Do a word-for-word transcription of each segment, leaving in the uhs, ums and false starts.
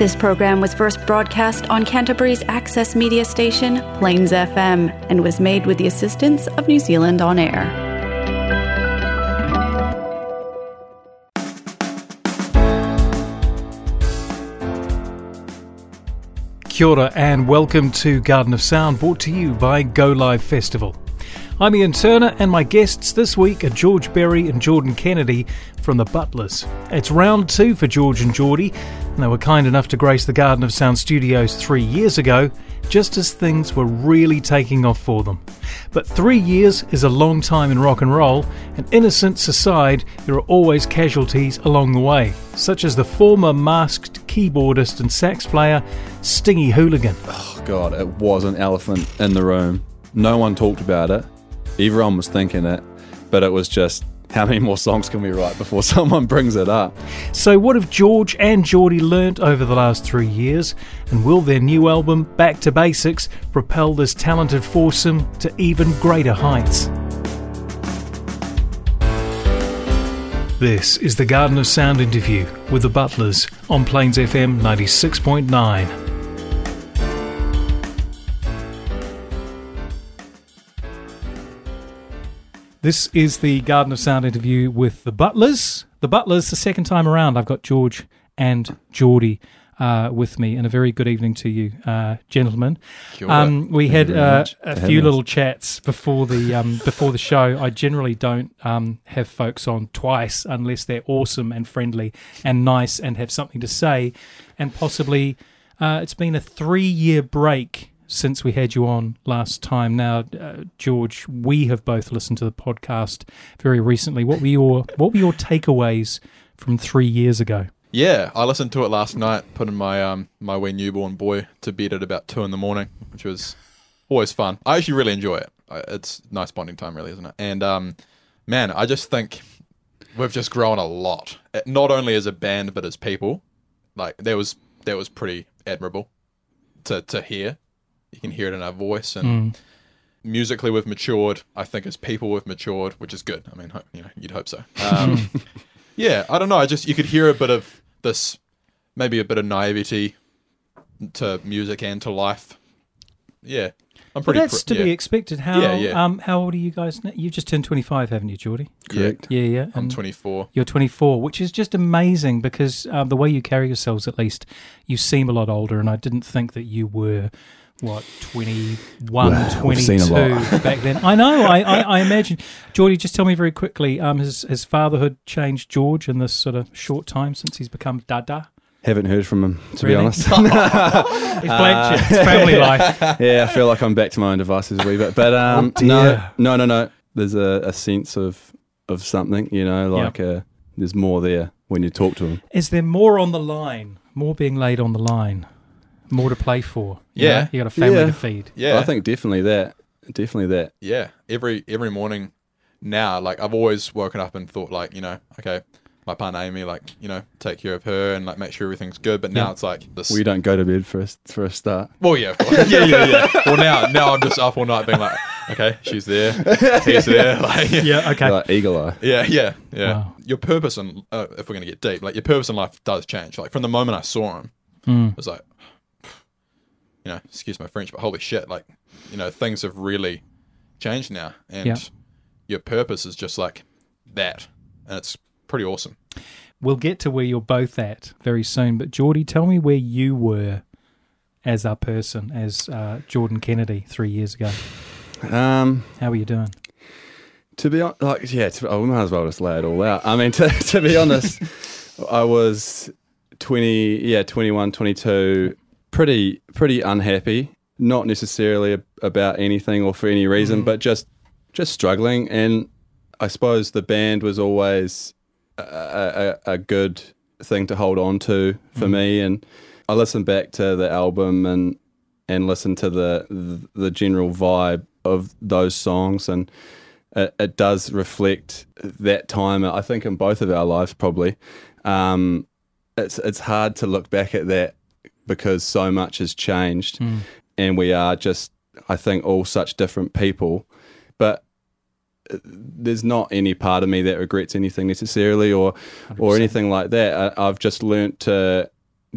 This program was first broadcast on Canterbury's access media station, Plains F M, and was made with the assistance of New Zealand On Air. Kia ora and welcome to Garden of Sound, brought to you by Go Live Festival. I'm Ian Turner, and my guests this week are George Berry and Jordan Kennedy from the Butlers. It's round two for George and Geordie, and they were kind enough to grace the Garden of Sound studios three years ago, just as things were really taking off for them. But three years is a long time in rock and roll, and innocents aside, there are always casualties along the way, such as the former masked keyboardist and sax player, Stingy Hooligan. Oh God, it was an elephant in the room. No one talked about it. Everyone was thinking it, but it was just, how many more songs can we write before someone brings it up? So what have George and Geordie learnt over the last three years? And will their new album, Back to Basics, propel this talented foursome to even greater heights? This is the Garden of Sound interview with the Butlers on Plains F M ninety-six point nine. This is the Garden of Sound interview with the Butlers. The Butlers, the second time around. I've got George and Geordie uh, with me, and a very good evening to you, uh, gentlemen. Um, we Thank had uh, a Thank few little chats before the um, before the show. I generally don't um, have folks on twice unless they're awesome and friendly and nice and have something to say, and possibly uh, it's been a three-year break since we had you on last time. Now, uh, George, we have both listened to the podcast very recently. What were your what were your takeaways from three years ago? Yeah, I listened to it last night, putting my um my wee newborn boy to bed at about two in the morning, which was always fun. I actually really enjoy it. It's nice bonding time, really, isn't it? And um, man, I just think we've just grown a lot, not only as a band but as people. Like that was that was pretty admirable to to hear. You can hear it in our voice, and mm. musically we've matured. I think as people we've matured, which is good. I mean, hope, you know, you'd hope so. Um, yeah, I don't know. I just you could hear a bit of this, maybe a bit of naivety to music and to life. Yeah, I'm pretty. Well, that's pr- to yeah. be expected. How yeah, yeah. Um, how old are you guys now? You've just turned twenty-five, haven't you, Geordie? Correct. Yeah, yeah. And I'm twenty-four. You're twenty-four, which is just amazing because um, the way you carry yourselves, at least, you seem a lot older, and I didn't think that you were. What, twenty-one, wow, twenty-two back then? I know, I, I, I imagine. Geordie, just tell me very quickly, um, has, has fatherhood changed George in this sort of short time since he's become dada? Haven't heard from him, to really? be honest. He's blanked you. It's family life. Yeah, I feel like I'm back to my own devices a wee bit. But um, oh, no, no, no, no. There's a, a sense of, of something, you know, like yep. a, there's more there when you talk to him. Is there more on the line? More being laid on the line? More to play for. You yeah. Know? You got a family yeah. to feed. Yeah. I think definitely that. Definitely that. Yeah. Every every morning now, like I've always woken up and thought like, you know, okay, my partner Amy, like, you know, take care of her and like make sure everything's good. But now yeah. it's like this. We don't go to bed for a, for a start. Well, yeah. Yeah, yeah, yeah. Well, now now I'm just up all night being like, okay, she's there. He's there. Like, yeah. yeah, okay. Like eagle eye. Yeah, yeah, yeah. Wow. Your purpose in, uh, if we're going to get deep, like your purpose in life does change. Like from the moment I saw him, mm. it was like, you know, excuse my French, but holy shit, like, you know, things have really changed now. And yeah. your purpose is just like that. And it's pretty awesome. We'll get to where you're both at very soon. But Geordie, tell me where you were as a person, as uh, Jordan Kennedy three years ago. Um, How were you doing? To be honest, like, yeah, to, oh, we might as well just lay it all out. I mean, to, to be honest, I was twenty, yeah, twenty-one, twenty-two. Pretty pretty unhappy, not necessarily ab- about anything or for any reason, mm. but just just struggling. And I suppose the band was always a, a, a good thing to hold on to for mm. me. And I listened back to the album and and listened to the the, the general vibe of those songs, and it, it does reflect that time. I think in both of our lives, probably, um, it's it's hard to look back at that, because so much has changed mm. and we are just, I think, all such different people. But there's not any part of me that regrets anything necessarily or one hundred percent. Or anything like that. I, I've just learnt to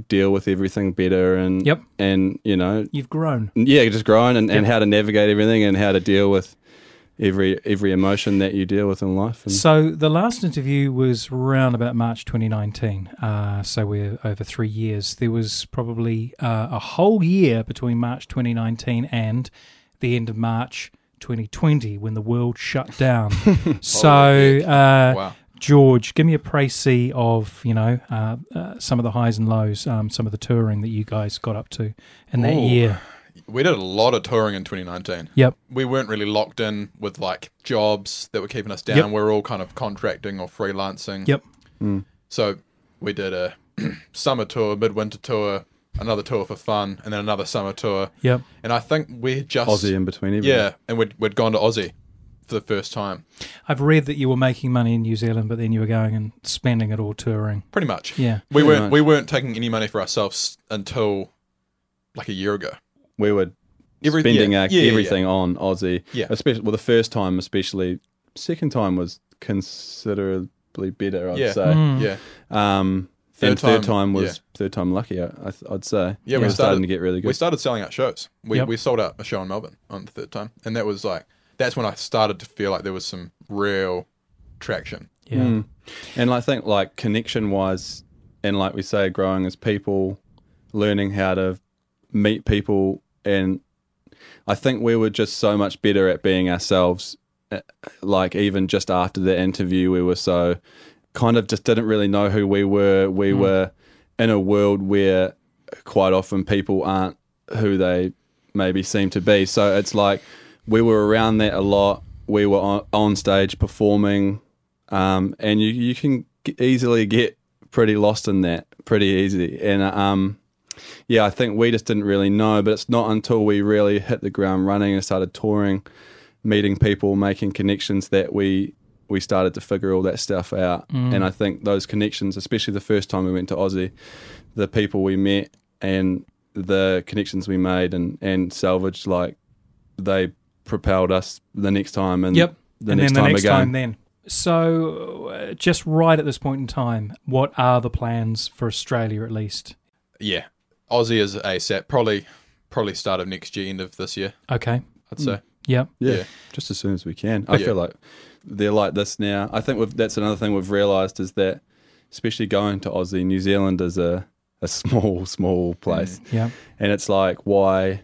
deal with everything better and yep. and you know you've grown. Yeah, just grown and, yep. and how to navigate everything and how to deal with every every emotion that you deal with in life. And so the last interview was around about March twenty nineteen. Uh, so we're over three years. There was probably uh, a whole year between March twenty nineteen and the end of March twenty twenty when the world shut down. so uh, wow. George, give me a précis of you know uh, uh, some of the highs and lows, um, some of the touring that you guys got up to in that Ooh. year. We did a lot of touring in twenty nineteen. Yep. We weren't really locked in with like jobs that were keeping us down. Yep. We were all kind of contracting or freelancing. Yep. Mm. So we did a summer tour, midwinter tour, another tour for fun, and then another summer tour. Yep. And I think we just... Aussie in between everything. Yeah, and we'd, we'd gone to Aussie for the first time. I've read that you were making money in New Zealand, but then you were going and spending it all touring. Pretty much. Yeah. We, Pretty weren't, much. we weren't taking any money for ourselves until like a year ago. We were Every, spending yeah, our, yeah, everything yeah. on Aussie. Yeah. Especially, well, the first time especially. Second time was considerably better, I'd yeah. say. Mm. Yeah. Um, third and time, third time was yeah. third time lucky, I, I'd say. Yeah, yeah. We started, starting to get really good. We started selling out shows. We yep. we sold out a show in Melbourne on the third time. And that was like, that's when I started to feel like there was some real traction. Yeah. Mm. And I think like connection-wise, and like we say, growing as people, learning how to meet people, and I think we were just so much better at being ourselves. Like even just after the interview, we were so kind of just didn't really know who we were. We mm. were in a world where quite often people aren't who they maybe seem to be. So it's like we were around that a lot. We were on, on stage performing, um, and you you can easily get pretty lost in that, pretty easy, and um. Yeah, I think we just didn't really know, but it's not until we really hit the ground running and started touring, meeting people, making connections that we we started to figure all that stuff out. Mm. And I think those connections, especially the first time we went to Aussie, the people we met and the connections we made and, and salvaged, like they propelled us the next time and yep. the and next then the time next again. Time then. So uh, just right at this point in time, what are the plans for Australia at least? Yeah. Aussie is ASAP, probably probably start of next year, end of this year. Okay. I'd say. Yeah. Yeah, yeah. Just as soon as we can. I yeah. feel like they're like this now. I think we've, that's another thing we've realised is that, especially going to Aussie, New Zealand is a, a small, small place. Mm. Yeah. And it's like, why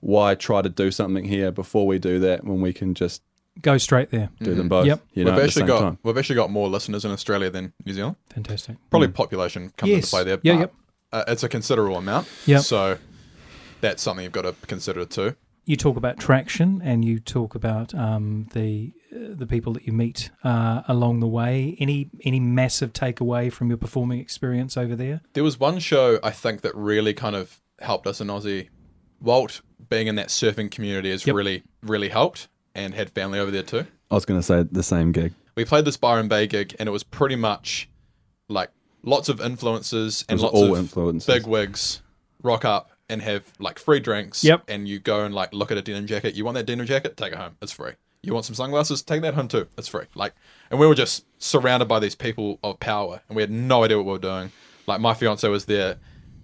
why try to do something here before we do that when we can just go straight there. Do mm-hmm. them both. Yep. You know, we've, actually got, time. we've actually got more listeners in Australia than New Zealand. Fantastic. Probably mm. population comes yes. into play there. Yeah, yep. Uh, it's a considerable amount, yep. so that's something you've got to consider too. You talk about traction, and you talk about um, the uh, the people that you meet uh, along the way. Any any massive takeaway from your performing experience over there? There was one show I think that really kind of helped us in Aussie. Walt being in that surfing community has yep. really really helped, and had family over there too. I was going to say the same gig. We played this Byron Bay gig, and it was pretty much like. Lots of influences and lots all of influences. Big wigs rock up and have like free drinks. Yep. And you go and like look at a denim jacket. You want that denim jacket? Take it home. It's free. You want some sunglasses? Take that home too. It's free. Like, and we were just surrounded by these people of power, and we had no idea what we were doing. Like my fiance was there,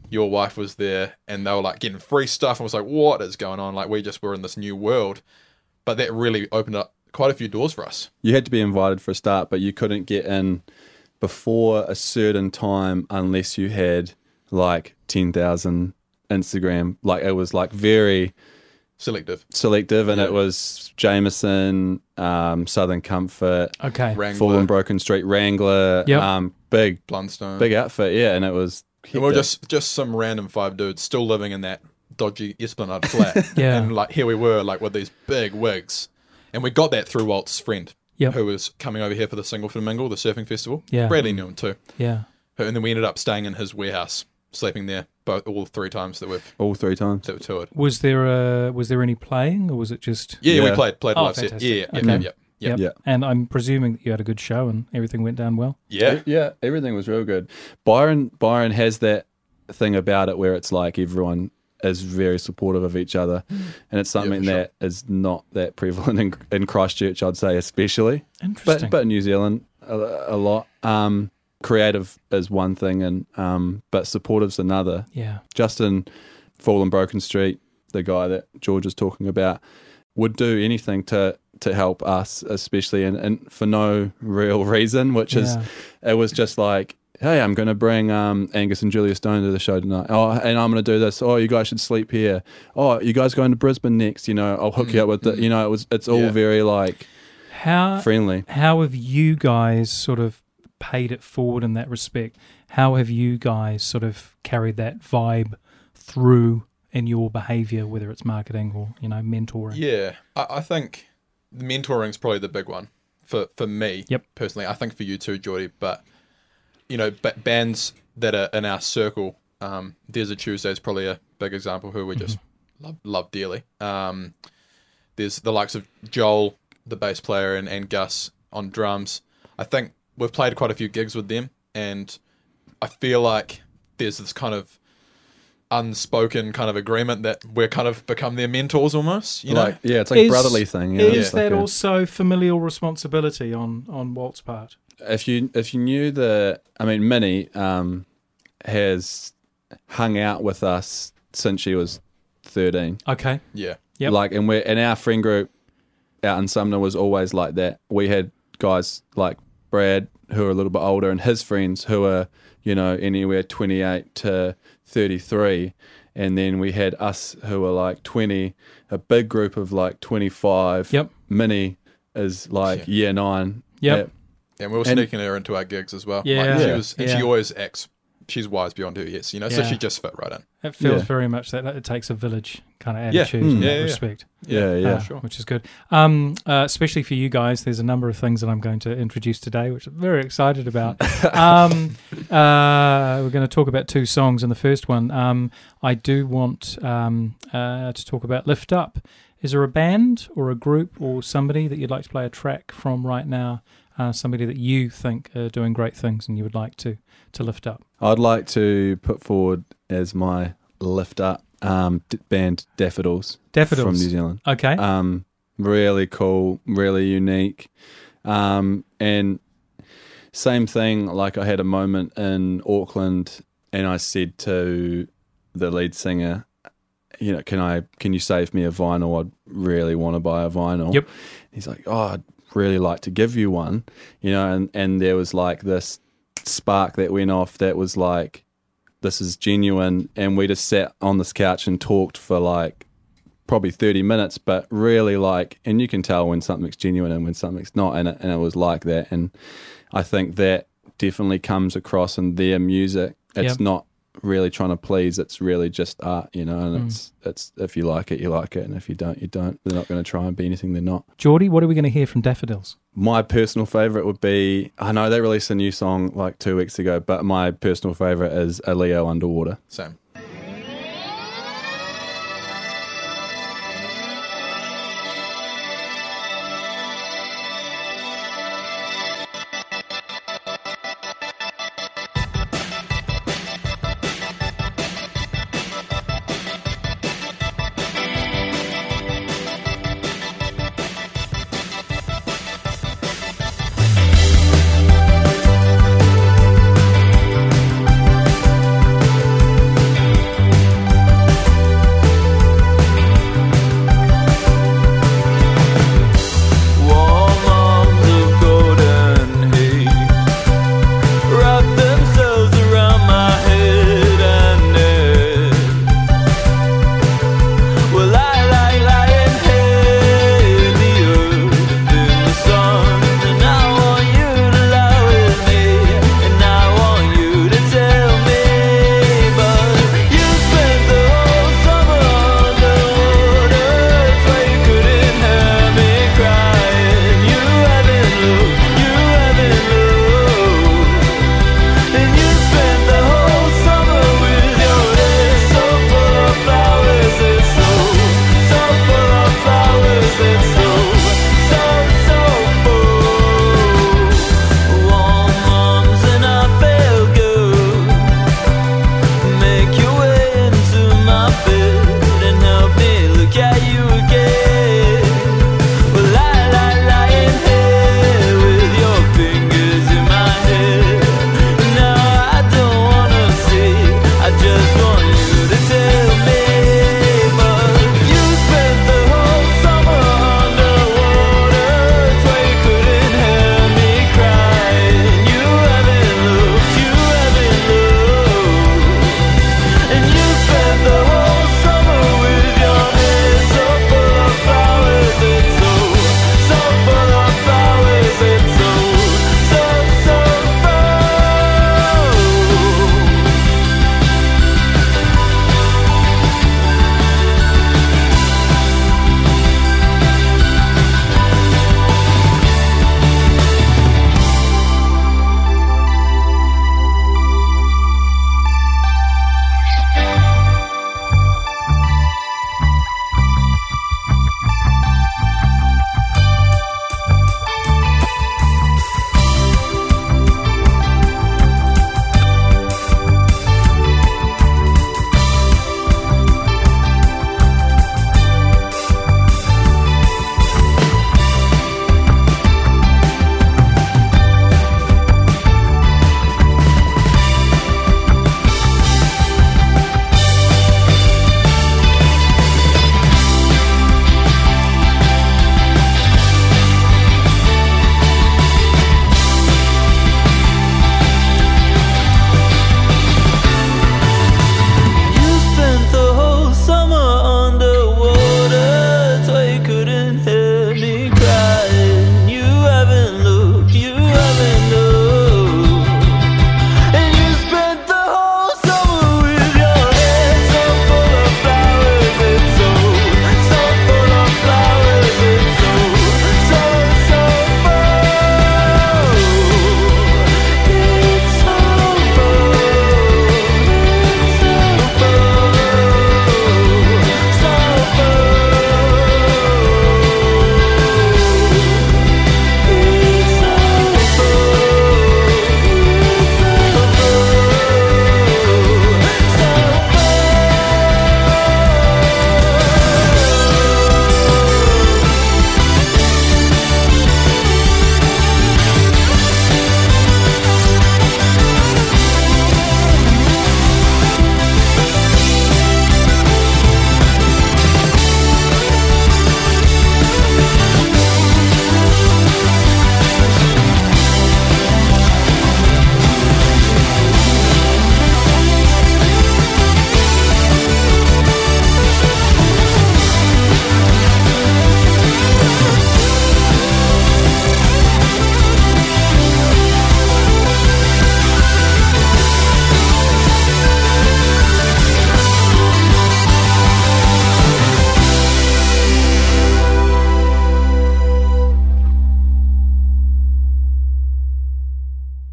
your wife was there, and they were like getting free stuff. I was like, what is going on? Like we just were in this new world, but that really opened up quite a few doors for us. You had to be invited for a start, but you couldn't get in before a certain time unless you had like ten thousand Instagram. Like it was like very selective selective and yeah. It was Jameson, um Southern Comfort, okay, Wrangler. Fallen Broken Street, Wrangler, yep. um big Blundstone, big outfit, yeah. And it was and we we're just just some random five dudes still living in that dodgy Esplanade flat. Yeah. And like here we were like with these big wigs, and we got that through Walt's friend. Yep. Who was coming over here for the Single for the Mingle, the surfing festival. Yeah. Bradley knew him too. Yeah. And then we ended up staying in his warehouse, sleeping there both all three times that we've all three times that we toured. Was there a, was there any playing or was it just Yeah, yeah. we played played oh, live set. Yeah, yeah, okay. yeah, yeah, yeah. Yep. yeah. And I'm presuming that you had a good show and everything went down well. Yeah. Yeah, everything was real good. Byron Byron has that thing about it where it's like everyone is very supportive of each other, and it's something yeah, sure. that is not that prevalent in, in Christchurch, I'd say, especially. Interesting. But, but in New Zealand, a, a lot. Um, creative is one thing, and um, but supportive's another. Yeah. Justin, Fallen Broken Street, the guy that George is talking about, would do anything to to help us, especially and, and for no real reason, which yeah. is it was just like, hey, I'm going to bring um, Angus and Julia Stone to the show tonight. Oh, and I'm going to do this. Oh, you guys should sleep here. Oh, you guys going to Brisbane next? You know, I'll hook mm-hmm. you up with the. You know, it was. It's all yeah. very like how friendly. How have you guys sort of paid it forward in that respect? How have you guys sort of carried that vibe through in your behaviour, whether it's marketing or you know mentoring? Yeah, I, I think mentoring is probably the big one for for me yep. personally. I think for you too, Geordie, but. You know, but bands that are in our circle, um, Desert Tuesday is probably a big example who we just mm-hmm. love, love dearly. Um, there's the likes of Joel, the bass player, and, and Gus on drums. I think we've played quite a few gigs with them, and I feel like there's this kind of unspoken kind of agreement that we're kind of become their mentors almost. You like, know, yeah, it's like is, a brotherly thing. Yeah. Is yeah. that like also a... familial responsibility on on Walt's part? If you if you knew the, I mean, Minnie um, has hung out with us since she was thirteen. Okay. Yeah. Yep. Like, and we're and our friend group out in Sumner was always like that. We had guys like Brad who are a little bit older, and his friends who are you know anywhere twenty eight to thirty three, and then we had us who were like twenty, a big group of like twenty five. Yep. Minnie is like yeah. year nine. Yep. At, And we were sneaking and, her into our gigs as well. Yeah. Like she was, and yeah. she always acts, she's wise beyond her years, you know, yeah. so she just fit right in. It feels yeah. very much that it takes a village kind of attitude yeah. mm. in yeah, that yeah. respect. Yeah, yeah, uh, sure. Which is good. Um, uh, especially for you guys, there's a number of things that I'm going to introduce today, which I'm very excited about. um, uh, we're going to talk about two songs, and the first one, um, I do want um, uh, to talk about Lift Up. Is there a band or a group or somebody that you'd like to play a track from right now? Uh, somebody that you think are doing great things and you would like to, to lift up? I'd like to put forward as my lift up um, d- band Daffodils. Daffodils. From New Zealand. Okay. Um, really cool, really unique. Um, and same thing, like I had a moment in Auckland and I said to the lead singer, you know, can I? Can you save me a vinyl? I'd really want to buy a vinyl. Yep. He's like, oh, I'd really like to give you one, you know, and, and there was like this spark that went off that was like, this is genuine. And we just sat on this couch and talked for like probably thirty minutes, but really like, and you can tell when something's genuine and when something's not, and it, and it was like that. And I think that definitely comes across in their music. It's yep. not really trying to please, it's really just art, you know, and mm. it's it's if you like it, you like it, and if you don't, you don't. They're not going to try and be anything they're not. Geordie, what are we going to hear from Daffodils? My personal favourite would be, I know they released a new song like two weeks ago, but my personal favourite is A Leo Underwater. Same.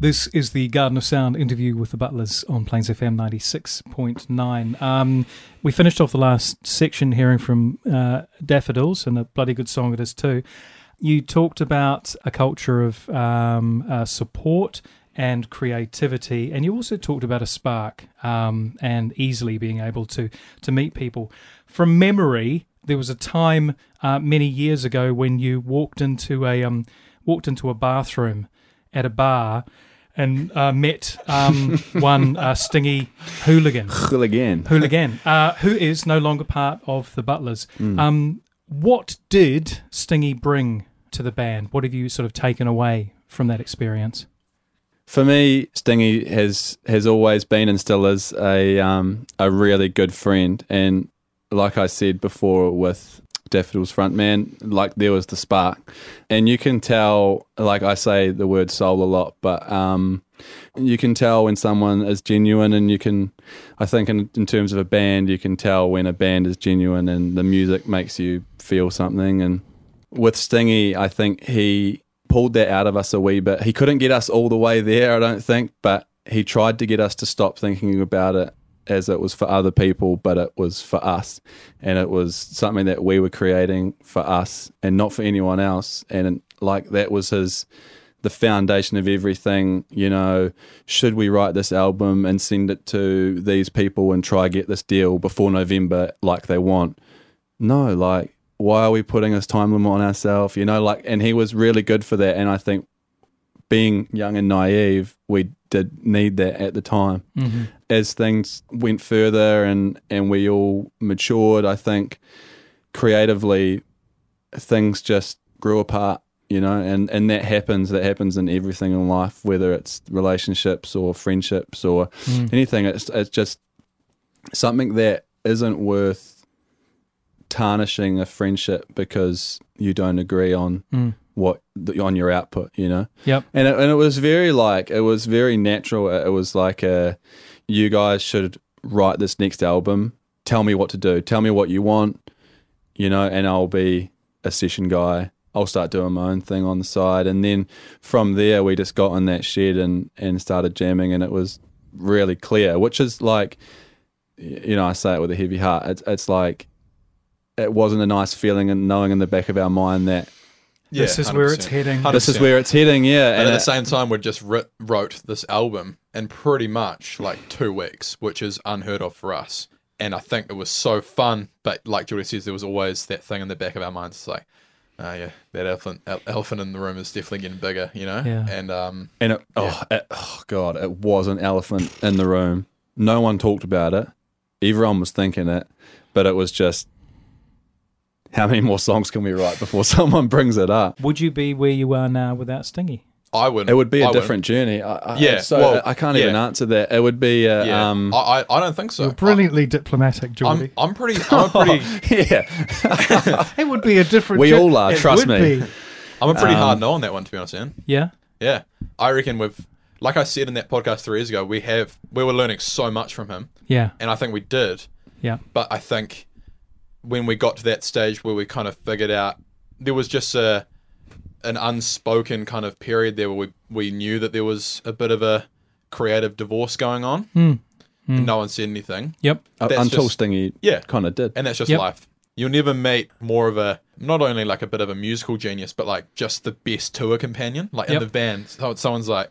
This is the Garden of Sound interview with the Butlers on Plains F M ninety-six point nine. Um, we finished off the last section hearing from uh, Daffodils, and a bloody good song it is too. You talked about a culture of um, uh, support and creativity, and you also talked about a spark um, and easily being able to, to meet people. From memory, there was a time uh, many years ago when you walked into a um, walked into a bathroom at a bar and uh, met um, one uh, Stingy Hooligan. Hooligan. Hooligan, uh, who is no longer part of the Butlers. Mm. Um, what did Stingy bring to the band? What have you sort of taken away from that experience? For me, Stingy has has always been and still is a um, a really good friend. And like I said before with Daffodils frontman, like there was the spark, and you can tell, like I say the word soul a lot, but um you can tell when someone is genuine, and you can, I think in, in terms of a band, you can tell when a band is genuine and the music makes you feel something. And with Stingy, I think he pulled that out of us a wee bit. He couldn't get us all the way there, I don't think, but he tried to get us to stop thinking about it as it was for other people, but it was for us, and it was something that we were creating for us and not for anyone else. And like that was his the foundation of everything. You know, should we write this album and send it to these people and try get this deal before November like they want? No, like why are we putting this time limit on ourselves? You know, like, and he was really good for that. And I think being young and naive, we did need that at the time. Mm-hmm. As things went further and, and we all matured, I think creatively things just grew apart, you know, and, and that happens. That happens in everything in life, whether it's relationships or friendships or mm. anything. It's, it's just something that isn't worth tarnishing a friendship because you don't agree on mm. what on your output, you know. Yep. And it, and it was very like it was very natural. It was like a, you guys should write this next album. Tell me what to do. Tell me what you want, you know. And I'll be a session guy. I'll start doing my own thing on the side. And then from there, we just got in that shed and and started jamming. And it was really clear, which is like, you know, I say it with a heavy heart. It's it's like it wasn't a nice feeling and knowing in the back of our mind that. Yeah, this is one hundred percent. Where it's heading. one hundred percent. This is where it's heading, yeah. But and at it, the same time, we just writ, wrote this album in pretty much like two weeks, which is unheard of for us. And I think it was so fun. But like Julie says, there was always that thing in the back of our minds, like, oh yeah, that elephant, elephant in the room is definitely getting bigger, you know. Yeah. And um, and it, yeah. oh, it, oh god, it was an elephant in the room. No one talked about it. Everyone was thinking it, but it was just, how many more songs can we write before someone brings it up? Would you be where you are now without Stingy? I wouldn't. It would be a I different wouldn't. journey. I, I, yeah. So well, I can't yeah. even answer that. It would be. Uh, yeah. um, I I don't think so. You're brilliantly I, diplomatic, Jordy. I'm, I'm pretty. I'm pretty. yeah. It would be a different. We ju- all are. Trust me. Be. I'm a pretty um, hard no on that one, to be honest, Ian. Yeah. Yeah. I reckon we've, like I said in that podcast three years ago, we have we were learning so much from him. Yeah. And I think we did. Yeah. But I think when we got to that stage where we kind of figured out, there was just a an unspoken kind of period there where we, we knew that there was a bit of a creative divorce going on. Mm. Mm. And no one said anything. Yep. That's Until just, Stingy yeah. kind of did. And that's just yep. life. You'll never meet more of a, not only like a bit of a musical genius, but like just the best tour companion, like yep. in the van. So someone's like,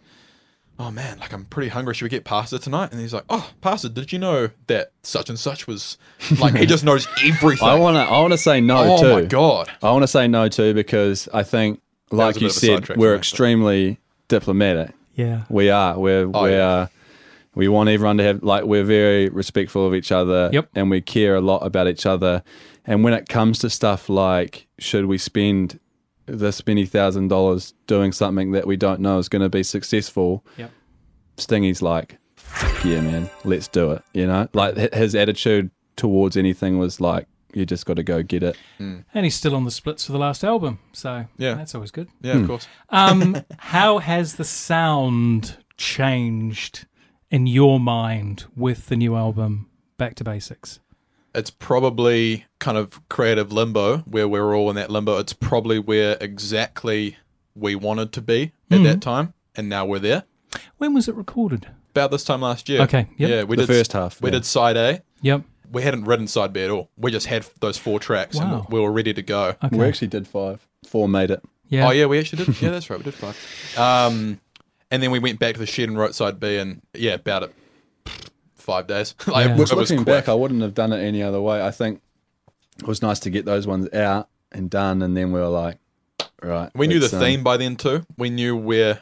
oh man, like I'm pretty hungry. Should we get pasta tonight? And he's like, oh, pasta, did you know that such and such was, like he just knows everything. I want to I wanna say no oh, too. Oh my God. I want to say no too because I think, like you said, we're extremely but... diplomatic. Yeah. We are. We're, oh, we yeah. are. We want everyone to have, like we're very respectful of each other yep. and we care a lot about each other. And when it comes to stuff like, should we spend this many thousand dollars doing something that we don't know is going to be successful, yep. Stingy's like, yeah man, let's do it, you know, like his attitude towards anything was like, you just got to go get it. Mm. And he's still on the splits for the last album, so yeah, that's always good. Yeah, mm. of course. um how has the sound changed in your mind with the new album Back to Basics? It's probably kind of creative limbo, where we're all in that limbo. It's probably where exactly we wanted to be at mm. that time, and now we're there. When was it recorded? About this time last year. Okay. Yep. Yeah, we the did, first half. We yeah. did side A. Yep. We hadn't written side B at all. We just had those four tracks wow. and we were ready to go. Okay. We actually did five. Four made it. Yeah. Oh, yeah, we actually did. Yeah, that's right. We did five. Um, and then we went back to the shed and wrote side B and, yeah, about it. Five days. Like, yeah. it, it was Looking quick. back, I wouldn't have done it any other way. I think it was nice to get those ones out and done, and then we were like, right. We knew the um, theme by then too. We knew where,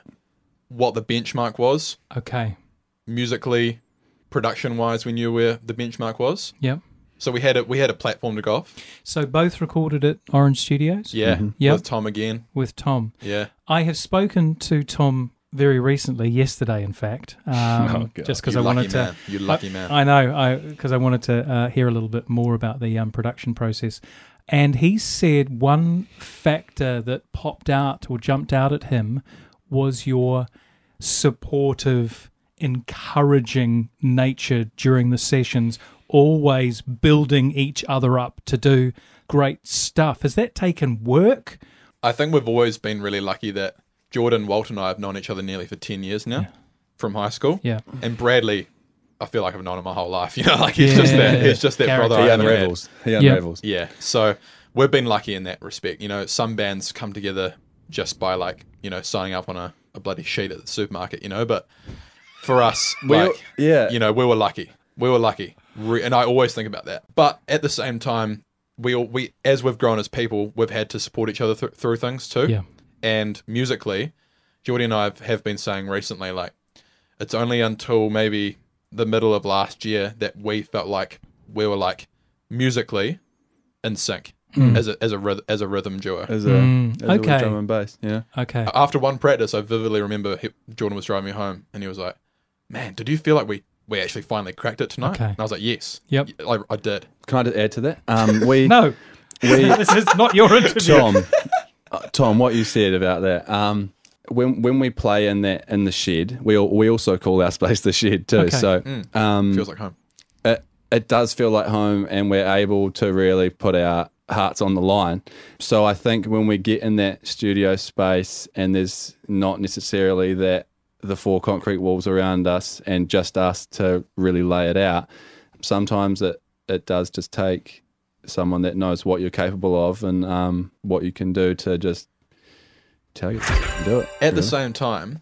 what the benchmark was. Okay. Musically, production-wise, we knew where the benchmark was. Yep. So we had a we had a platform to go off. So both recorded at Orange Studios. Yeah. Mm-hmm. Yep. With Tom again. With Tom. Yeah. I have spoken to Tom very recently, yesterday, in fact, um, oh, just because I wanted to. You lucky man. I, I know, I because I wanted to uh, hear a little bit more about the um, production process. And he said one factor that popped out or jumped out at him was your supportive, encouraging nature during the sessions, always building each other up to do great stuff. Has that taken work? I think we've always been really lucky that Jordan, Walt and I have known each other nearly for ten years now yeah. from high school. Yeah. And Bradley, I feel like I've known him my whole life. You know, like he's yeah. just that he's just that Character. brother. He unravels. He unravels. Yeah. yeah. So we've been lucky in that respect. You know, some bands come together just by like, you know, signing up on a, a bloody sheet at the supermarket, you know, but for us, like, we, yeah. you know, we were lucky. We were lucky. And I always think about that. But at the same time, we all, we as we've grown as people, we've had to support each other th- through things too. Yeah. And musically, Jordy and I have been saying recently, like, it's only until maybe the middle of last year that we felt like we were, like, musically in sync mm. as a as a, as a rhythm duo. As a, mm. as okay. a drum and bass, yeah. Okay. After one practice, I vividly remember he, Jordan was driving me home, and he was like, man, did you feel like we... we actually finally cracked it tonight. Okay. And I was like, yes. Yep. I, I did. Can I just add to that? Um, we No. We, this is not your interview. Tom, uh, Tom, what you said about that. Um, when when we play in that in the shed, we all, we also call our space the shed too. Okay. So mm. um, feels like home. It, it does feel like home, and we're able to really put our hearts on the line. So I think when we get in that studio space and there's not necessarily that the four concrete walls around us and just us to really lay it out, sometimes it, it does just take someone that knows what you're capable of and um, what you can do to just tell you to do it. At really. the same time,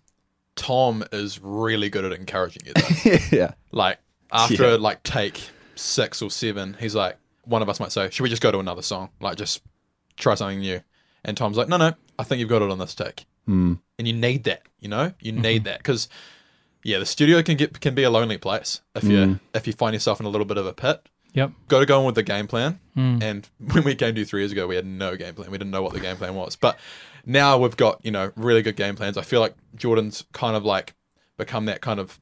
Tom is really good at encouraging you though. yeah. Like after yeah. like take six or seven, he's like, one of us might say, should we just go to another song? Like just try something new. And Tom's like, no, no, I think you've got it on this take. Mm. And you need that, you know, you need that because, yeah, the studio can get can be a lonely place if you mm. if you find yourself in a little bit of a pit. Yep, got to go in with the game plan. Mm. And when we came to you three years ago, we had no game plan. We didn't know what the game plan was. But now we've got, you know, really good game plans. I feel like Jordan's kind of like become that kind of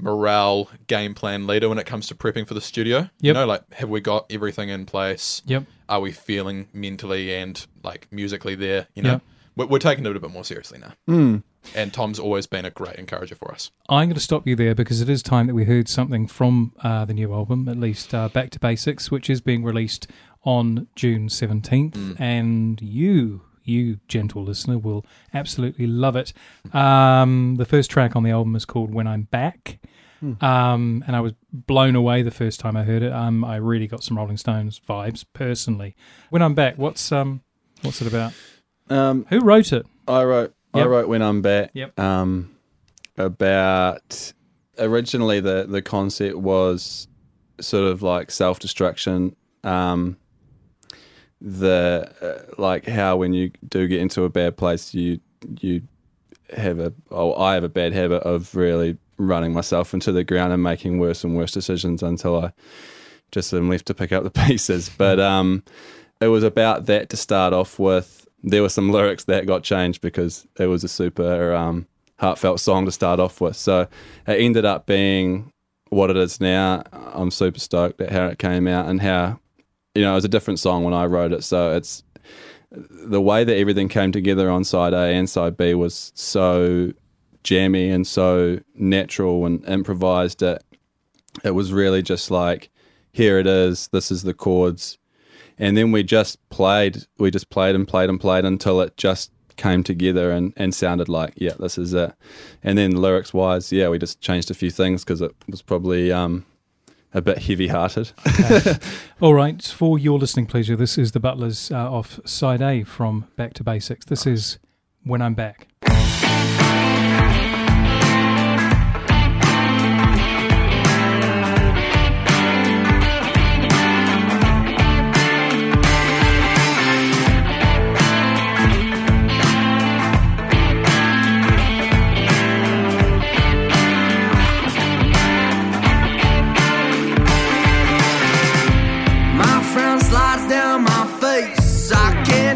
morale game plan leader when it comes to prepping for the studio. Yep. You know, like have we got everything in place? Yep. Are we feeling mentally and like musically there? You know. Yep. We're taking it a bit more seriously now. Mm. And Tom's always been a great encourager for us. I'm going to stop you there because it is time that we heard something from uh, the new album, at least uh, Back to Basics, which is being released on June seventeenth. Mm. And you, you gentle listener, will absolutely love it. Um, the first track on the album is called When I'm Back. Mm. Um, and I was blown away the first time I heard it. Um, I really got some Rolling Stones vibes personally. When I'm Back, what's um, what's it about? Um, Who wrote it? I wrote. Yep. I wrote When I'm Back. Yep. Um, about originally the the concept was sort of like self destruction. Um, the uh, like how when you do get into a bad place, you you have a oh I have a bad habit of really running myself into the ground and making worse and worse decisions until I just am left to pick up the pieces. But um, it was about that to start off with. There were some lyrics that got changed because it was a super um, heartfelt song to start off with. So it ended up being what it is now. I'm super stoked at how it came out and how, you know, it was a different song when I wrote it. So it's the way that everything came together on side A and side B was so jammy and so natural and improvised. It, it was really just like, here it is, this is the chords. And then we just played, we just played and played and played until it just came together and, and sounded like, yeah, this is it. And then lyrics wise, yeah, we just changed a few things because it was probably um, a bit heavy-hearted. Okay. All right, for your listening pleasure, this is the Butlers uh, off Side A from Back to Basics. This is When I'm Back.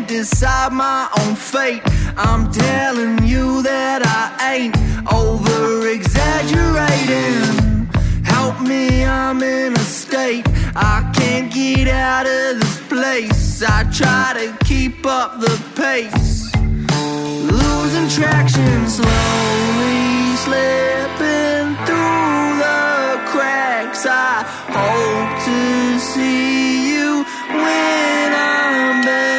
Decide my own fate. I'm telling you that I ain't over-exaggerating. Help me, I'm in a state. I can't get out of this place. I try to keep up the pace, losing traction, slowly slipping through the cracks. I hope to see you when I'm there.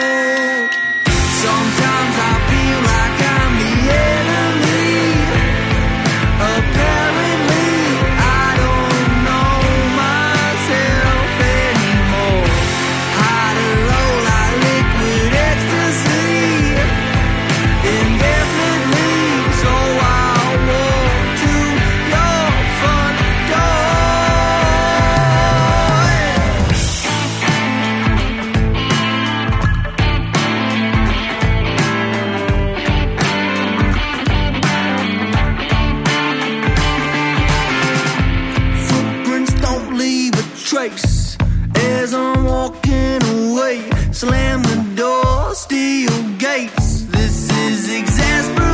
Slam the door, steel gates. This is exasperating.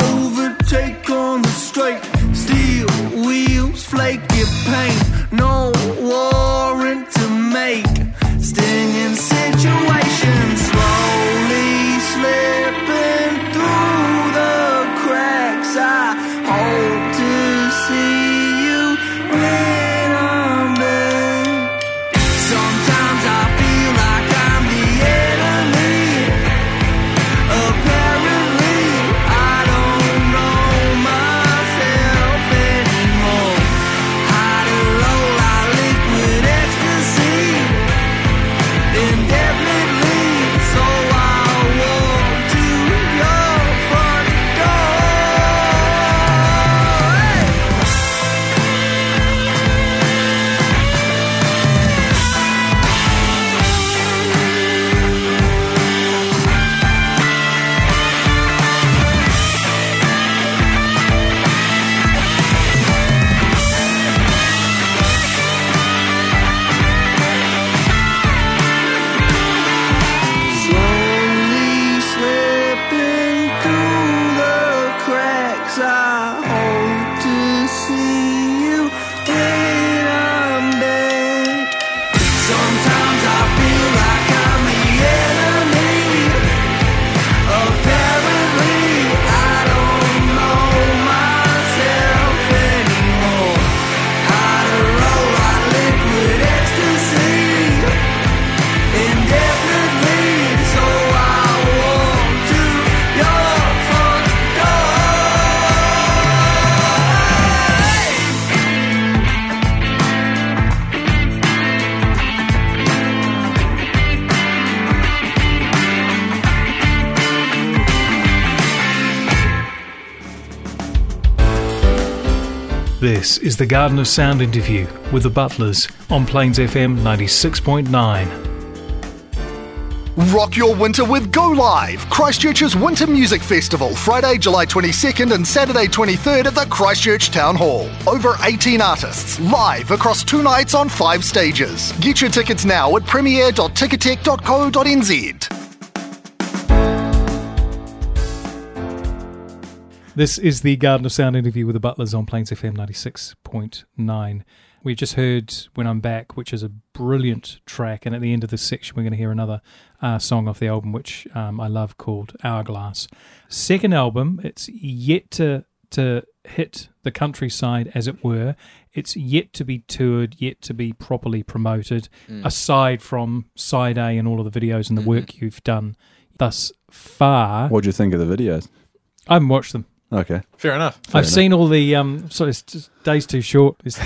Overtake on the straight. Steel wheels, flaky paint. No warrant to make. Stinging situation. Slowly slipping through the cracks. I hope to see you when I'm back. Sometimes I This is the Garden of Sound interview with the Butlers on Plains F M ninety-six point nine. Rock your winter with Go Live, Christchurch's Winter Music Festival, Friday, July twenty-second and Saturday twenty-third at the Christchurch Town Hall. Over eighteen artists, live across two nights on five stages. Get your tickets now at premier dot ticketek dot co dot n z. This is the Garden of Sound interview with the Butlers on Plains F M ninety-six point nine. We've just heard When I'm Back, which is a brilliant track, and at the end of this section we're going to hear another uh, song off the album, which um, I love, called Hourglass. Second album, it's yet to, to hit the countryside, as it were. It's yet to be toured, yet to be properly promoted, mm. aside from Side A and all of the videos and the mm-hmm. work you've done thus far. What do you think of the videos? I haven't watched them. Okay. Fair enough. Fair I've enough. seen all the, um, sorry, it's just, day's too short. There's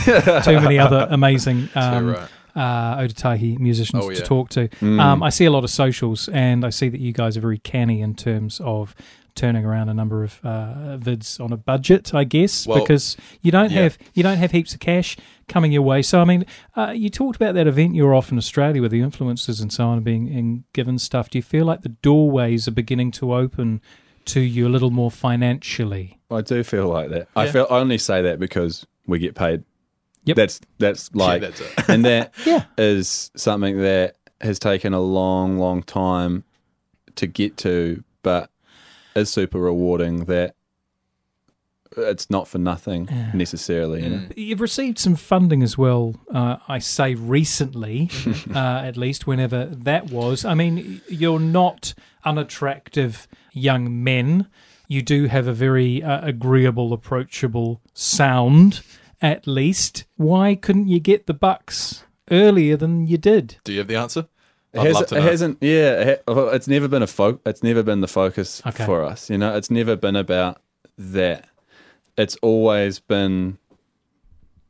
too many other amazing um, right. uh, Otatahi musicians oh, yeah. to talk to. Mm. Um, I see a lot of socials, and I see that you guys are very canny in terms of turning around a number of uh, vids on a budget, I guess, well, because you don't yeah. have you don't have heaps of cash coming your way. So I mean, uh, you talked about that event you were off in Australia with the influencers and so on, being and given stuff. Do you feel like the doorways are beginning to open to you a little more financially? I do feel like that. Yeah. I feel I only say that because we get paid. Yep, that's that's like, yeah, that's it. And that yeah. is something that has taken a long, long time to get to, but is super rewarding that it's not for nothing yeah. necessarily. You know? You've received some funding as well, uh, I say recently, uh, at least whenever that was. I mean, you're not unattractive young men. You do have a very uh, agreeable, approachable sound, at least. Why couldn't you get the bucks earlier than you did? Do you have the answer? I'd has, love to know. It hasn't, yeah. It's never been a fo- It's never been the focus okay. for us. You know, it's never been about that. It's always been,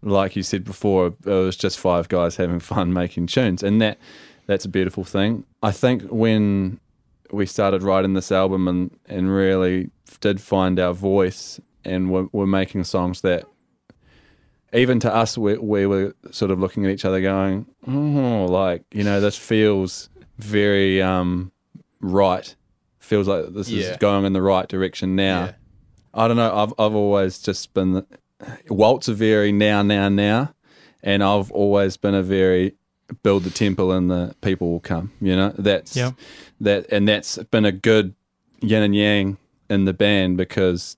like you said before, it was just five guys having fun making tunes, and that that's a beautiful thing. I think when we started writing this album and and really did find our voice, and we're, we're making songs that, even to us, we, we were sort of looking at each other going, oh, like, you know, this feels very um, right. Feels like this yeah. is going in the right direction now. Yeah. I don't know. I've I've always just been – Walt's a very now, now, now, and I've always been a very build the temple and the people will come, you know. That's yeah. that, and that's been a good yin and yang in the band, because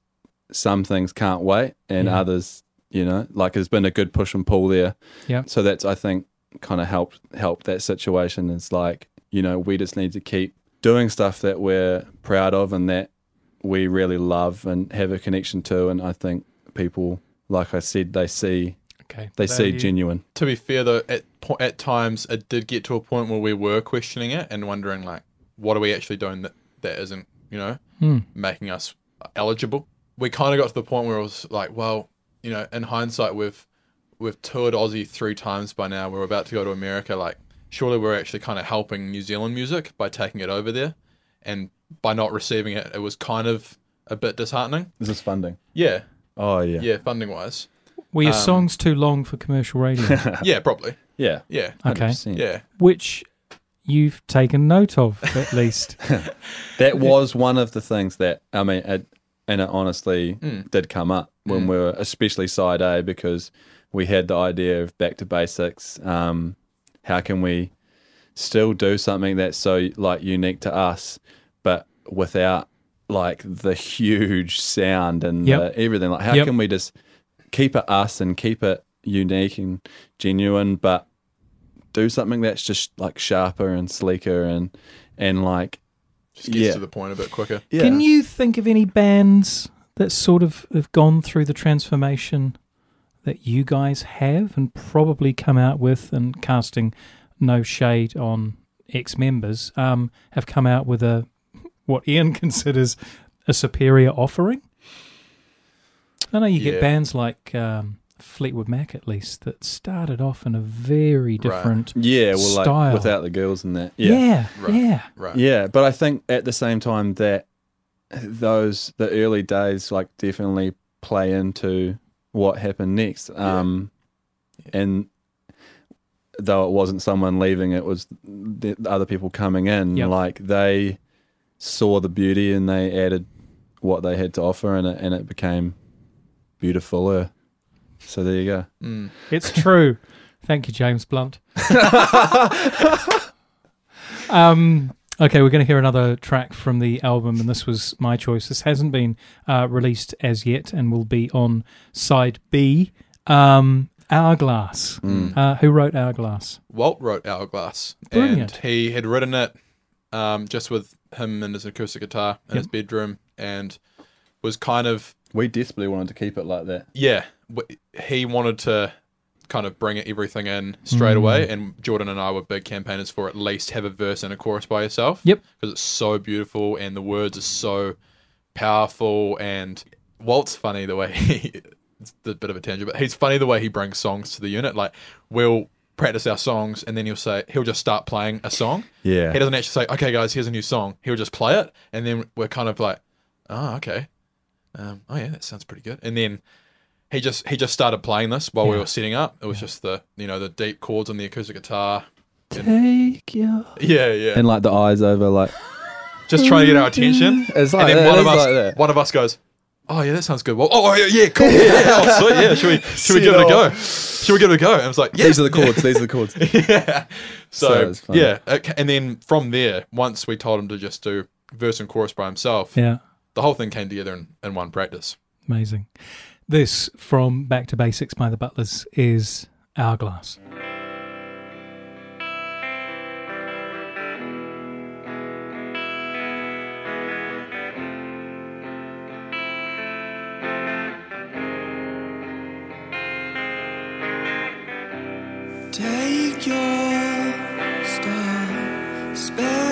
some things can't wait and yeah. others – you know, like there's been a good push and pull there. Yeah. So that's, I think, kind of helped helped that situation. It's like, you know, we just need to keep doing stuff that we're proud of and that we really love and have a connection to. And I think people, like I said, they see okay. they, they see genuine. To be fair, though, at at times it did get to a point where we were questioning it and wondering, like, what are we actually doing that, that isn't, you know, hmm. making us eligible? We kind of got to the point where it was like, well, you know, in hindsight, we've we've toured Aussie three times by now. We're about to go to America. Like, surely we're actually kind of helping New Zealand music by taking it over there, and by not receiving it, it was kind of a bit disheartening. Is this funding? Yeah. Oh yeah. Yeah, funding wise. Were your um, songs too long for commercial radio? Yeah, probably. Yeah. Yeah. Okay. one hundred percent. Yeah. Which you've taken note of, at least. That was one of the things that I mean, it, and it honestly mm. did come up. When mm. we were, especially side A, because we had the idea of Back to Basics. Um, how can we still do something that's so like unique to us, but without like the huge sound and yep. the, everything? Like, how yep. can we just keep it us and keep it unique and genuine, but do something that's just like sharper and sleeker and and like just gets yeah. to the point a bit quicker. Yeah. Can you think of any bands that sort of have gone through the transformation that you guys have and probably come out with, and casting no shade on ex-members, um, have come out with a what Ian considers a superior offering? I know you yeah. get bands like um, Fleetwood Mac, at least, that started off in a very different right. yeah, well, style. Like without the girls and that. Yeah, yeah, right. yeah. Right. Yeah, but I think at the same time that those the early days like definitely play into what happened next, um yeah. Yeah. and though it wasn't someone leaving, it was the other people coming in. Yep. Like they saw the beauty and they added what they had to offer, and it and it became beautifuler. So there you go. Mm. It's true. Thank you, James Blunt. um. Okay, we're going to hear another track from the album, and this was my choice. This hasn't been uh, released as yet and will be on side B. Um, Hourglass. Mm. Uh, who wrote Hourglass? Walt wrote Hourglass. Brilliant. And he had written it um, just with him and his acoustic guitar in yep. his bedroom, and was kind of... We desperately wanted to keep it like that. Yeah. He wanted to kind of bring everything in straight mm. away. And Jordan and I were big campaigners for at least have a verse and a chorus by yourself. Yep. Because it's so beautiful and the words are so powerful. And Walt's funny the way he, it's a bit of a tangent, but he's funny the way he brings songs to the unit. Like, we'll practice our songs and then he'll say, he'll just start playing a song. Yeah. He doesn't actually say, okay, guys, here's a new song. He'll just play it. And then we're kind of like, oh, okay. Um, oh yeah, that sounds pretty good. And then he just he just started playing this while yeah. we were setting up. It was yeah. just the you know the deep chords on the acoustic guitar. And, Take your yeah yeah, and like the eyes over like just trying to get our attention. It's like and then one of us like one of us goes, oh yeah, that sounds good. Well, oh yeah, yeah, cool. Yeah, oh, sweet. Yeah, should we should we give it, it a go? Should we give it a go? And I was like, yeah. These are the chords. These are the chords. yeah. So, so yeah, and then from there, once we told him to just do verse and chorus by himself. Yeah. The whole thing came together in, in one practice. Amazing. This, from Back to Basics by the Butlers, is Hourglass. Take your star, spell.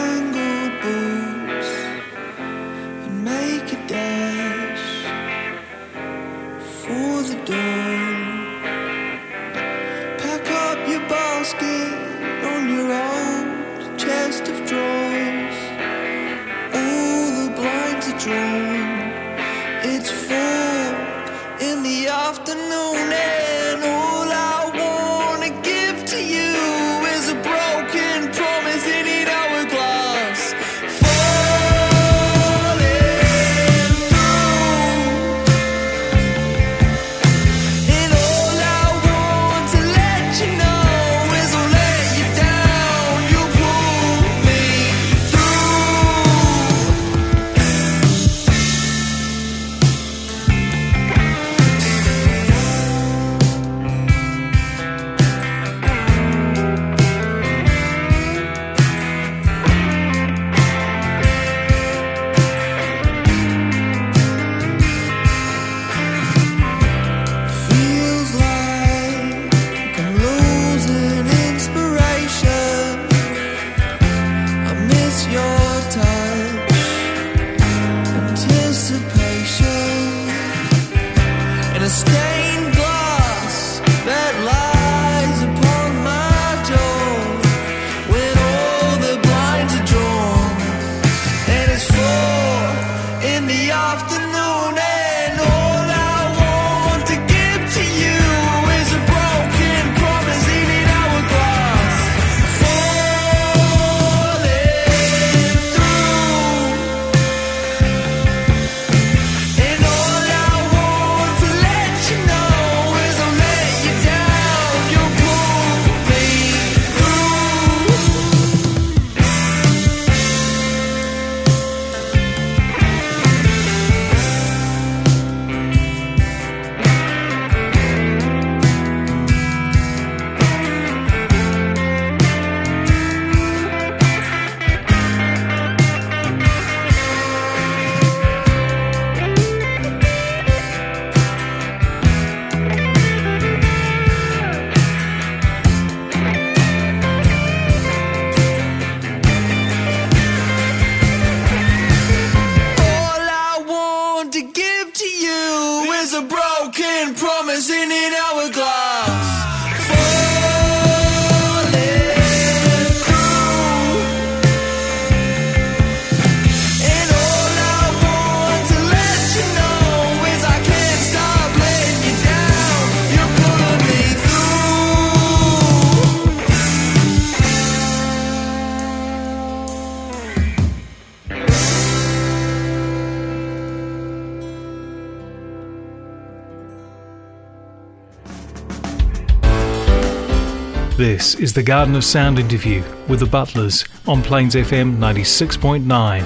This is the Garden of Sound interview with the Butlers on Plains F M ninety-six point nine.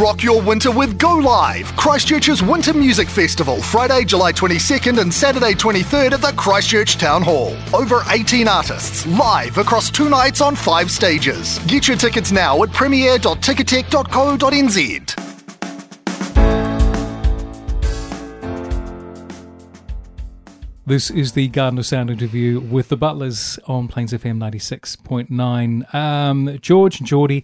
Rock your winter with Go Live, Christchurch's Winter Music Festival, Friday, July twenty-second and Saturday twenty-third at the Christchurch Town Hall. Over eighteen artists, live across two nights on five stages. Get your tickets now at premier dot ticketek dot co dot n z. This is the Gardener Sound interview with the Butlers on Plains F M ninety-six point nine. Um, George and Geordie,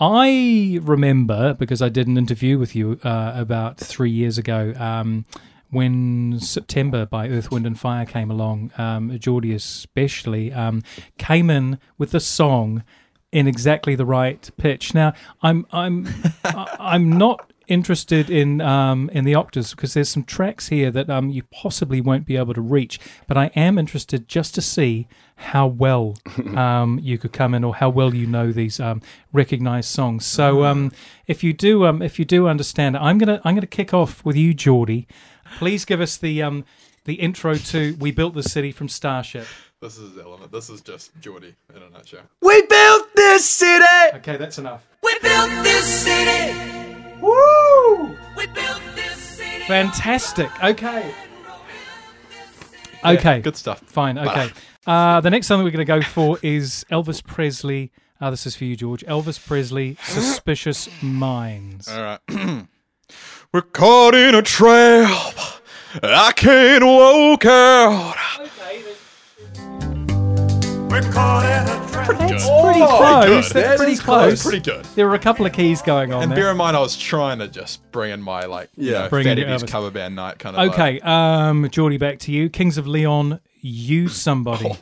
I remember, because I did an interview with you uh, about three years ago, um, when September by Earth, Wind and Fire came along, um, Geordie especially, um, came in with a song in exactly the right pitch. Now, I'm I'm I'm not interested in um, in the octaves, because there's some tracks here that um, you possibly won't be able to reach. But I am interested just to see how well um, you could come in, or how well you know these um, recognised songs. So um, if you do um, if you do understand, I'm gonna I'm gonna kick off with you, Geordie. Please give us the um, the intro to "We Built the City" from Starship. This is element. This is just Geordie in a nutshell. We built this city. Okay, that's enough. We built this city. Woo! We built this city. Fantastic. Okay. Okay. Yeah, good stuff. Fine. Okay. Uh, the next song that we're going to go for is Elvis Presley. Uh, this is for you, George. Elvis Presley, "Suspicious Minds." All right. We're caught in a trap. I can't walk out. Okay. We're caught in a trap. That's good. pretty oh, close. That's that pretty close. close. Pretty good. There were a couple of keys going on. And there. Bear in mind, I was trying to just bring in my like, yeah, you know, Fatty Bear's cover band night kind of. Okay, like. um, Geordie, back to you. Kings of Leon, "You Somebody." Oh.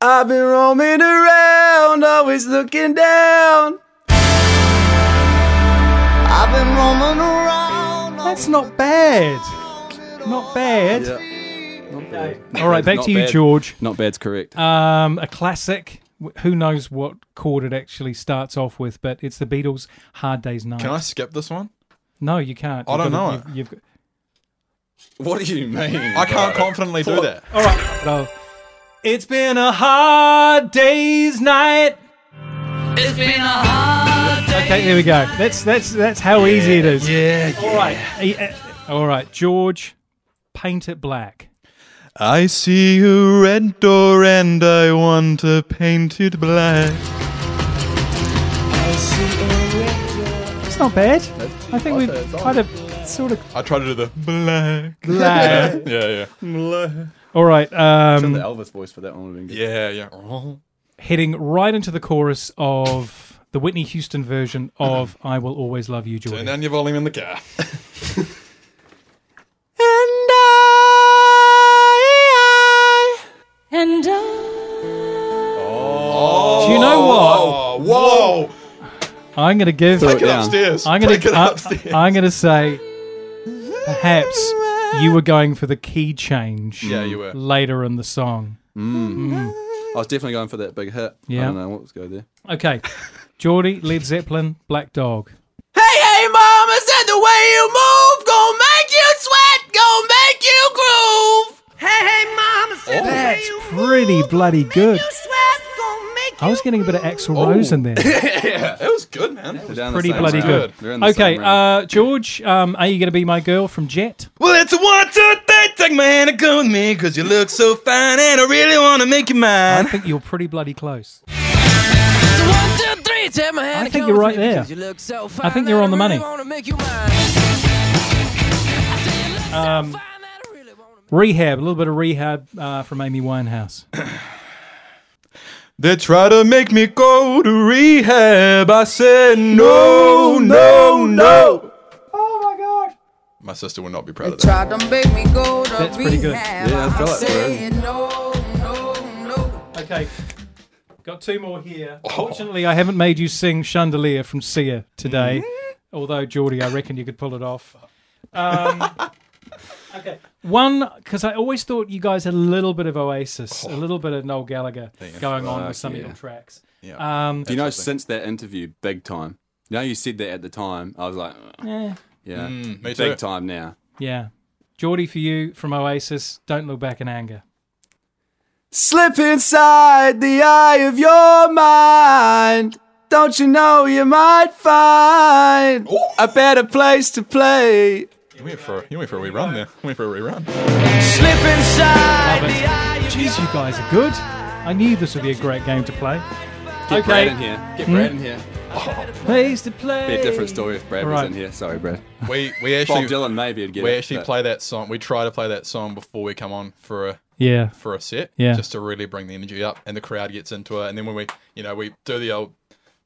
I've been roaming around, always looking down. I've been roaming around. That's not bad. Not bad. Yeah. Not bad. All right, back to you, bad. George. Not bad's correct. Um, a classic. Who knows what chord it actually starts off with, but it's the Beatles' "Hard Day's Night." Can I skip this one? No, you can't. I you've don't got, know. You've, you've got... What do you mean? I can't confidently do that. All right. No. It's been a hard day's night. It's been a hard day's night. Okay, there we go. That's that's that's how yeah, easy it is. Yeah. All yeah. right. All right, George. Paint it black. I see a red door and I want to paint it black. I see a red door. It's not bad. That's, I think I we've kind of sort of. I try to do the black. Black. Yeah, yeah. yeah. Black. All right. Um, Turn the Elvis voice for that one. Yeah, yeah. Heading right into the chorus of the Whitney Houston version of "I Will Always Love You, Jordan." Turn down your volume in the car. And I. And I... Oh. Do you know what? Whoa! I'm going to give... Take it down. Upstairs. I'm gonna, Take it upstairs. I, I'm going to say perhaps you were going for the key change yeah, you were. later in the song. Mm. Mm. I was definitely going for that big hit. Yeah. I don't know what was going there. Okay. Geordie, Led Zeppelin, "Black Dog." Hey, hey, mama, said the way you move gonna make you sweat, gonna make you groove. Hey, hey, mama, oh, that's pretty bloody good. Sweat, I was getting a bit of Axl Rose oh. in there. Yeah, that was good, man. That was pretty bloody round. good. Okay, uh, George, um, "Are You Gonna Be My Girl" from Jet. Well, it's a one, two, three. Take my hand and go with me, because you look so fine, and I really want to make you mine. I think you're pretty bloody close. It's a one, two, three. Take my hand I think you're right there. You look so fine, I think you're on the money. Um... Rehab, a little bit of Rehab uh, from Amy Winehouse. They try to make me go to rehab. I said no, no, no. Oh my God! My sister would not be proud they of that. They tried to make me go to That's rehab. That's pretty good. Yeah, I feel like that. No, no, no. Okay, got two more here. Oh. Fortunately, I haven't made you sing "Chandelier" from Sia today. Mm-hmm. Although, Geordie, I reckon you could pull it off. Um... Okay, one, because I always thought you guys had a little bit of Oasis, oh. a little bit of Noel Gallagher Damn. going on oh, with some yeah. of your tracks. Yeah. Um, Do you know, since that interview, big time. You know, you said that at the time. I was like, yeah, yeah, mm, me too. Big time now. Yeah. Geordie, for you, from Oasis, "Don't Look Back in Anger." Slip inside the eye of your mind. Don't you know you might find Ooh. a better place to play? You went for you went for a rerun there. You went for a rerun. Slip inside. Jeez, you guys are good. I knew this would be a great game to play. Get okay. Brad in here. Get hmm? Brad in here. Oh. Place to play. Be a different story if Brad right. was in here. Sorry, Brad. We we actually Bob Dylan maybe would get we it, actually but. play that song. We try to play that song before we come on for a yeah for a set yeah just to really bring the energy up, and the crowd gets into it, and then when we you know we do the old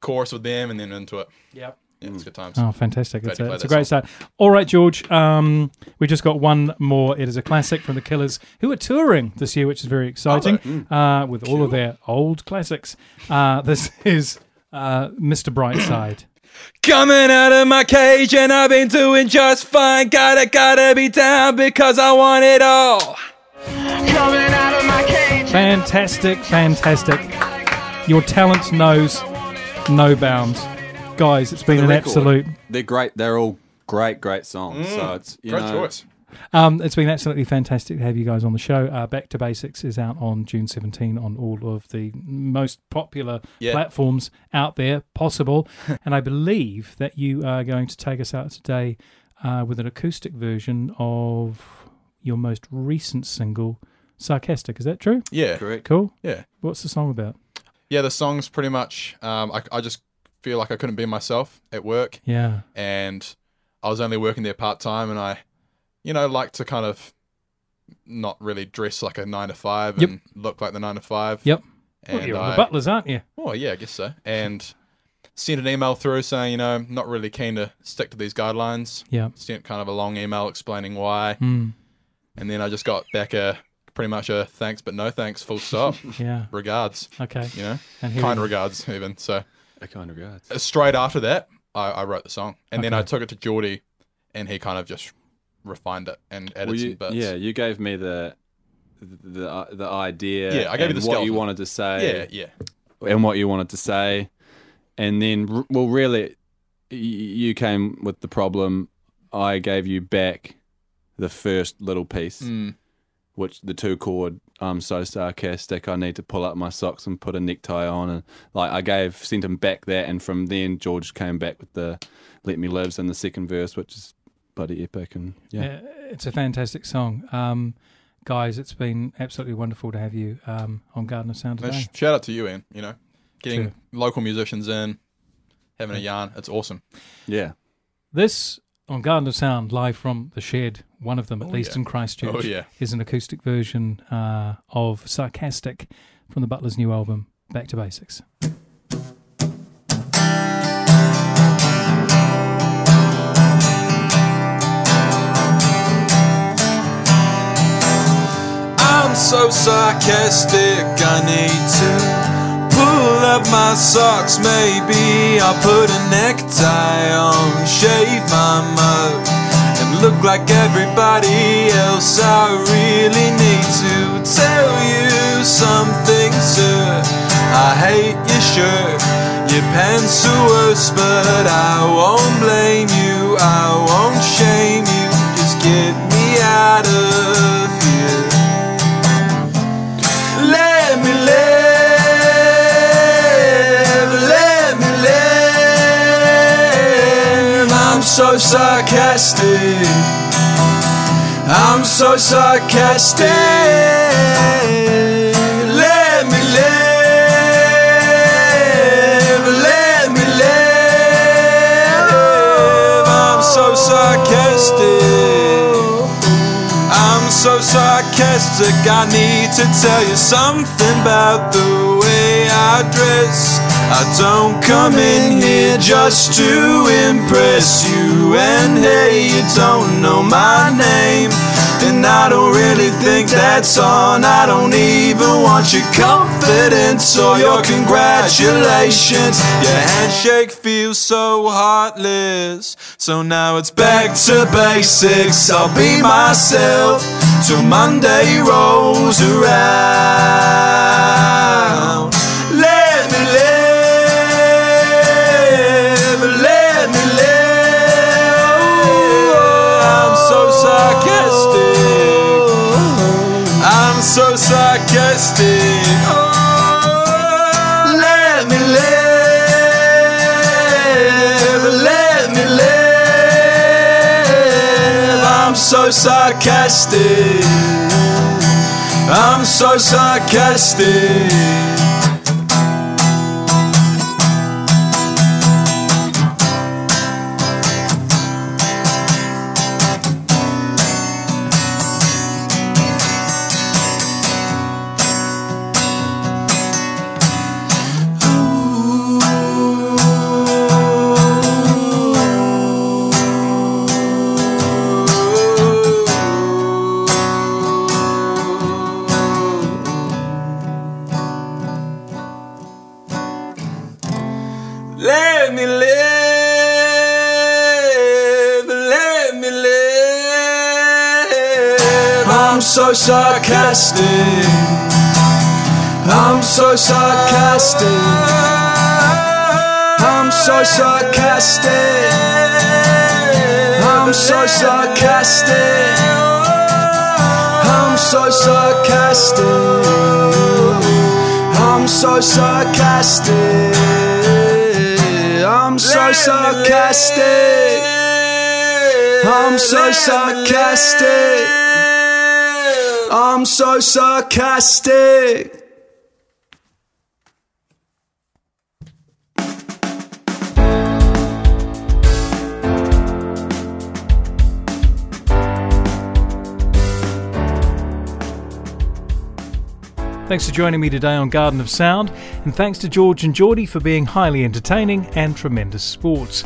chorus with them and then into it. Yep. Yeah, it's good times. Oh, fantastic. That's, a, that's that a great song. Start. All right, George, um, we just got one more. It is a classic from the Killers, who are touring this year, which is very exciting, oh, uh, with all of their old classics. Uh, this is uh, Mister Brightside. Coming out of my cage and I've been doing just fine. Gotta, gotta be down because I want it all. Coming out of my cage. Fantastic, fantastic. Your talent knows no bounds. Guys, it's been an record. absolute... They're great. They're all great, great songs. Mm, so it's, you great know, choice. Um, it's been absolutely fantastic to have you guys on the show. Uh, Back to Basics is out on June seventeenth on all of the most popular yeah. platforms out there possible. And I believe that you are going to take us out today uh, with an acoustic version of your most recent single, Sarcastic. Is that true? Yeah. Correct. Cool. Yeah. What's the song about? Yeah, the song's pretty much... Um, I, I just... feel like I couldn't be myself at work. Yeah. And I was only working there part-time, and I, you know, like to kind of not really dress like a nine to five yep. and look like the nine to five. Yep. And well, you're I, the Butlers, aren't you? Oh, yeah, I guess so. And sent an email through saying, you know, I'm not really keen to stick to these guidelines. Yeah. Sent kind of a long email explaining why. Mm. And then I just got back a... pretty much a thanks but no thanks, full stop. yeah. Regards. Okay. You know, and kind we... regards even, so... I kind of regards. Straight after that, I, I wrote the song, and okay. then I took it to Geordie, and he kind of just refined it and added well, you, some bits. Yeah, you gave me the the uh, the idea. Yeah, I gave you the skeleton. What you wanted to say. Yeah, yeah. And what you wanted to say, and then well, really, you came with the problem. I gave you back the first little piece, mm. which the two chord. I'm so sarcastic. I need to pull up my socks and put a necktie on, and like I gave sent him back that, and from then George came back with the "Let Me Lives" in the second verse, which is bloody epic. And yeah, it's a fantastic song, um, guys. It's been absolutely wonderful to have you um, on Garden of Sound today. Shout out to you, Ian. You know, getting True. local musicians in, having a yarn. It's awesome. Yeah, this. On Garden of Sound, live from the shed, one of them at oh, least yeah. in Christchurch, oh, yeah. is an acoustic version uh, of Sarcastic from the Butlers' new album, Back to Basics. I'm so sarcastic, I need to pull up my socks, maybe I'll put a necktie on, shave my mug, and look like everybody else. I really need to tell you something, sir. I hate your shirt, your pants are worse, but I won't blame you, I won't shame you, just get me out of here. Let me live. I'm so sarcastic, I'm so sarcastic, let me live, let me live, I'm so sarcastic, I'm so sarcastic, I need to tell you something about the way I dress. I don't come in here just to impress you, and hey, you don't know my name, and I don't really think that's on. I don't even want your confidence or your congratulations. Your handshake feels so heartless, so now it's back to basics. I'll be myself till Monday rolls around. So sarcastic. Oh, let me live, let me live. I'm so sarcastic. I'm so sarcastic. so sarcastic. I'm so sarcastic. I'm so sarcastic. I'm so sarcastic. I'm so sarcastic. I'm so sarcastic. I'm so sarcastic. I'm so sarcastic. I'm so sarcastic. Thanks for joining me today on Garden of Sound, and thanks to George and Geordie for being highly entertaining and tremendous sports.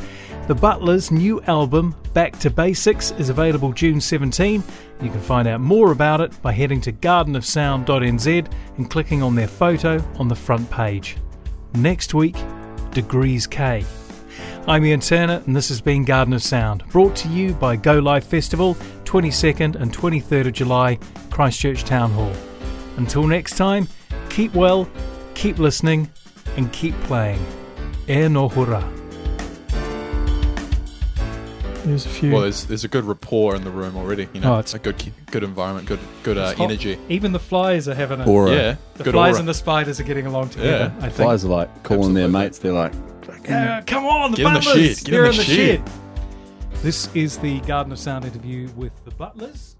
The Butlers' new album, Back to Basics, is available June seventeenth. You can find out more about it by heading to garden of sound dot n z and clicking on their photo on the front page. Next week, Degrees K. I'm Ian Turner, and this has been Garden of Sound, brought to you by Go Live Festival, twenty-second and twenty-third of July, Christchurch Town Hall. Until next time, keep well, keep listening, and keep playing. E no hurra. There's a few. Well, there's, there's a good rapport in the room already. You know, oh, it's a good, good environment, good, good uh, energy. Even the flies are having a aura. Yeah, the good flies aura. And the spiders are getting along together. Yeah. I think. The flies are like calling Absolutely. Their mates. They're like, uh, "Come on, the Get Butlers! In the shed. Get They're in the, in the shed. shed." This is the Garden of Sound interview with the Butlers.